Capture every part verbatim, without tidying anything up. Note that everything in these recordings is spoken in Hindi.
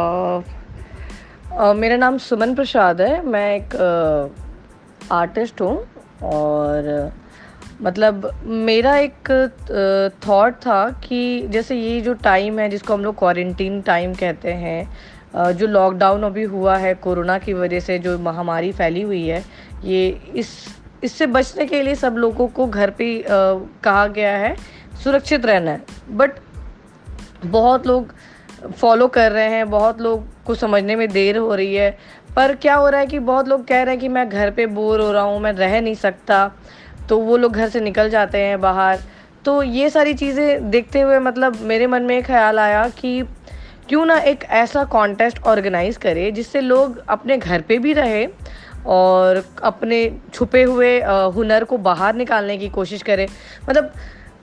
uh, मेरा नाम सुमन प्रसाद है। मैं एक आर्टिस्ट uh, हूँ और uh, मतलब मेरा एक थॉट uh, था कि जैसे ये जो टाइम है जिसको हम लोग क्वारंटीन टाइम कहते हैं, uh, जो लॉकडाउन अभी हुआ है कोरोना की वजह से, जो महामारी फैली हुई है, ये इस इससे बचने के लिए सब लोगों को घर पे uh, कहा गया है सुरक्षित रहना है। बट बहुत लोग फॉलो कर रहे हैं, बहुत लोग को समझने में देर हो रही है। पर क्या हो रहा है कि बहुत लोग कह रहे हैं कि मैं घर पे बोर हो रहा हूँ, मैं रह नहीं सकता, तो वो लोग घर से निकल जाते हैं बाहर। तो ये सारी चीज़ें देखते हुए मतलब मेरे मन में ख्याल आया कि क्यों ना एक ऐसा कॉन्टेस्ट ऑर्गेनाइज़ करे जिससे लोग अपने घर पे भी रहे और अपने छुपे हुए हुनर को बाहर निकालने की कोशिश करें। मतलब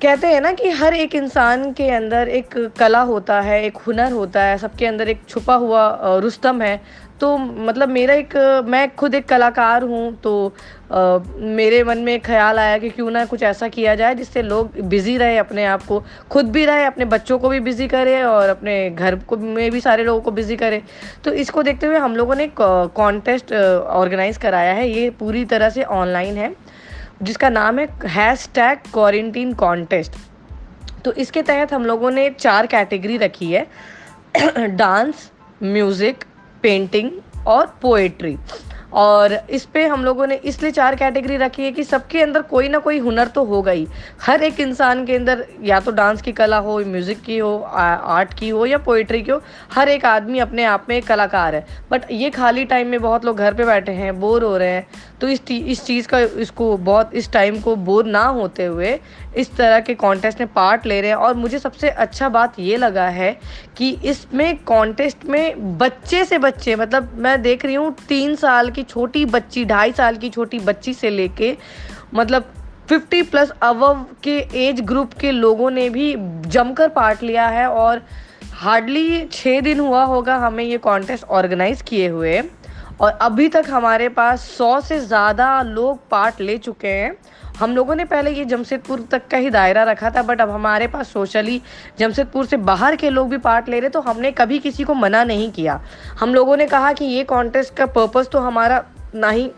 कहते हैं ना कि हर एक इंसान के अंदर एक कला होता है, एक हुनर होता है, सबके अंदर एक छुपा हुआ रुस्तम है। तो मतलब मेरा एक, मैं खुद एक कलाकार हूँ, तो आ, मेरे मन में ख्याल आया कि क्यों ना कुछ ऐसा किया जाए जिससे लोग बिज़ी रहे, अपने आप को खुद भी रहे, अपने बच्चों को भी बिज़ी करे और अपने घर को में भी सारे लोगों को बिज़ी करे। तो इसको देखते हुए हम लोगों ने एक कॉन्टेस्ट ऑर्गेनाइज़ कराया है। ये पूरी तरह से ऑनलाइन है जिसका नाम है हैश टैग क्वारंटीन कॉन्टेस्ट। तो इसके तहत हम लोगों ने चार कैटेगरी रखी है, डांस, म्यूज़िक, पेंटिंग और पोएट्री। और इस पे हम लोगों ने इसलिए चार कैटेगरी रखी है कि सबके अंदर कोई ना कोई हुनर तो होगा ही। हर एक इंसान के अंदर या तो डांस की कला हो, म्यूज़िक की हो, आर्ट की हो या पोइट्री की हो, हर एक आदमी अपने आप में एक कलाकार है। बट ये खाली टाइम में बहुत लोग घर पे बैठे हैं, बोर हो रहे हैं, तो इस इस चीज़ का इसको बहुत इस टाइम को बोर ना होते हुए इस तरह के कॉन्टेस्ट में पार्ट ले रहे हैं। और मुझे सबसे अच्छा बात ये लगा है कि इसमें कॉन्टेस्ट में बच्चे से बच्चे, मतलब मैं देख रही हूँ तीन साल की छोटी बच्ची, ढाई साल की छोटी बच्ची से लेके मतलब फिफ्टी प्लस अबव के एज ग्रुप के लोगों ने भी जमकर पार्ट लिया है। और हार्डली छः दिन हुआ होगा हमें ये कॉन्टेस्ट ऑर्गेनाइज़ किए हुए और अभी तक हमारे पास सौ से ज़्यादा लोग पार्ट ले चुके हैं। हम लोगों ने पहले ये जमशेदपुर तक का ही दायरा रखा था, बट अब हमारे पास सोशली जमशेदपुर से बाहर के लोग भी पार्ट ले रहे, तो हमने कभी किसी को मना नहीं किया। हम लोगों ने कहा कि ये कॉन्टेस्ट का पर्पस तो हमारा ना ही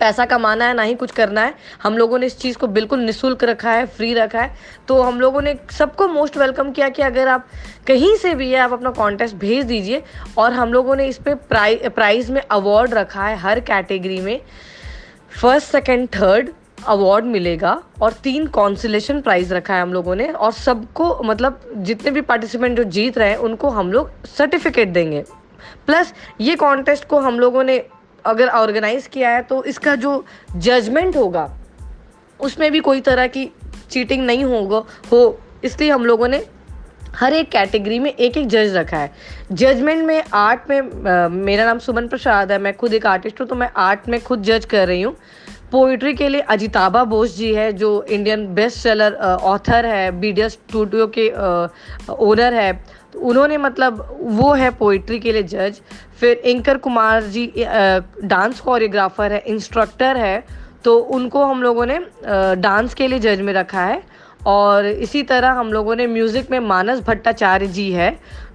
पैसा कमाना है ना ही कुछ करना है। हम लोगों ने इस चीज़ को बिल्कुल निःशुल्क रखा है, फ्री रखा है। तो हम लोगों ने सबको मोस्ट वेलकम किया कि अगर आप कहीं से भी है आप अपना कॉन्टेस्ट भेज दीजिए। और हम लोगों ने इस पर प्राइ प्राइज़ में अवार्ड रखा है, हर कैटेगरी में फर्स्ट सेकेंड थर्ड अवार्ड मिलेगा और तीन कॉन्सोलेशन प्राइज़ रखा है हम लोगों ने। और सबको मतलब जितने भी पार्टिसिपेंट जो जीत रहे हैं उनको हम लोग सर्टिफिकेट देंगे। प्लस ये कॉन्टेस्ट को हम लोगों ने अगर ऑर्गेनाइज़ किया है तो इसका जो जजमेंट होगा उसमें भी कोई तरह की चीटिंग नहीं होगा हो, इसलिए हम लोगों ने हर एक कैटेगरी में एक एक जज रखा है। जजमेंट में आर्ट में आ, मेरा नाम सुमन प्रसाद है, मैं खुद एक आर्टिस्ट हूँ, तो मैं आर्ट में खुद जज कर रही हूँ। पोइट्री के लिए अजिताभा बोस जी है जो इंडियन बेस्ट सेलर ऑथर है, बी डी एस स्टूडियो के ओनर है, तो उन्होंने मतलब वो है पोइट्री के लिए जज। फिर इंकर कुमार जी डांस कोरियोग्राफर है, इंस्ट्रक्टर है, तो उनको हम लोगों ने डांस के लिए जज में रखा है। और इसी तरह हम लोगों ने म्यूज़िक में मानस भट्टाचार्य जी है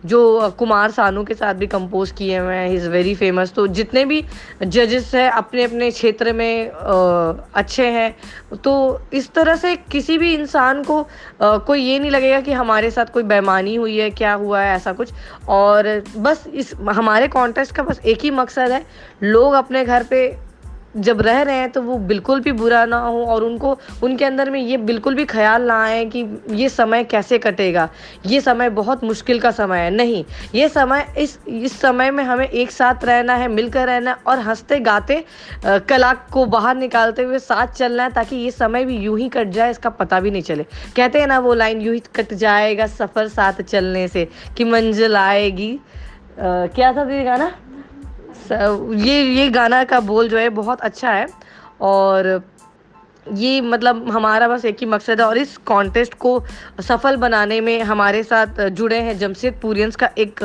जो कुमार सानू के साथ भी कंपोज किए हुए हैं, ही इज़ वेरी फेमस। तो जितने भी जजेस हैं अपने अपने क्षेत्र में आ, अच्छे हैं। तो इस तरह से किसी भी इंसान को आ, कोई ये नहीं लगेगा कि हमारे साथ कोई बेईमानी हुई है, क्या हुआ है, ऐसा कुछ। और बस इस हमारे कॉन्टेस्ट का बस एक ही मकसद है, लोग अपने घर पे जब रह रहे हैं तो वो बिल्कुल भी बुरा ना हो और उनको उनके अंदर में ये बिल्कुल भी ख्याल ना आए कि ये समय कैसे कटेगा, ये समय बहुत मुश्किल का समय है। नहीं, ये समय इस इस समय में हमें एक साथ रहना है, मिलकर रहना है और हंसते गाते आ, कला को बाहर निकालते हुए साथ चलना है, ताकि ये समय भी यूं ही कट जाए इसका पता भी नहीं चले। कहते हैं ना वो लाइन, यूं ही कट जाएगा सफ़र साथ चलने से कि मंजिल आएगी। आ, क्या था ये गाना, ये ये गाना का बोल जो है बहुत अच्छा है। और ये मतलब हमारा बस एक ही मकसद है और इस कॉन्टेस्ट को सफल बनाने में हमारे साथ जुड़े हैं जमशेदपुरियंस का एक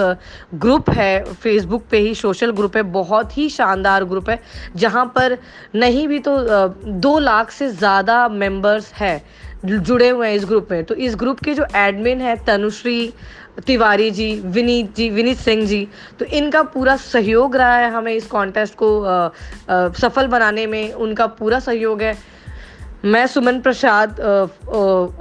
ग्रुप है फेसबुक पे ही, सोशल ग्रुप है, बहुत ही शानदार ग्रुप है जहाँ पर नहीं भी तो दो लाख से ज़्यादा मेंबर्स हैं जुड़े हुए हैं इस ग्रुप में। तो इस ग्रुप के जो एडमिन है तनुश्री तिवारी जी, विनीत जी, विनीत सिंह जी, तो इनका पूरा सहयोग रहा है हमें इस कॉन्टेस्ट को आ, आ, सफल बनाने में, उनका पूरा सहयोग है। मैं Suman Prasad,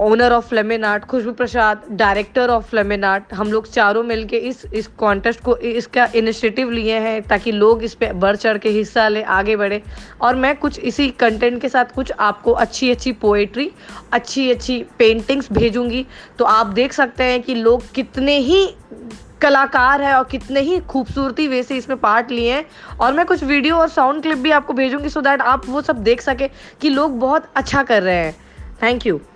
owner of फ्लेमिन art, Khushboo Prasad, director of फ्लेमिन art, हम लोग चारों मिलके इस इस कॉन्टेस्ट को, इसका इनिशिएटिव लिए हैं ताकि लोग इस पे बढ़ चढ़ के हिस्सा लें, आगे बढ़े। और मैं कुछ इसी कंटेंट के साथ कुछ आपको अच्छी अच्छी पोएट्री, अच्छी अच्छी पेंटिंग्स भेजूंगी, तो आप देख सकते हैं कि लोग कितने ही कलाकार है और कितने ही खूबसूरती वे से इसमें पार्ट लिए हैं। और मैं कुछ वीडियो और साउंड क्लिप भी आपको भेजूंगी सो दैट आप वो सब देख सके कि लोग बहुत अच्छा कर रहे हैं। Thank you.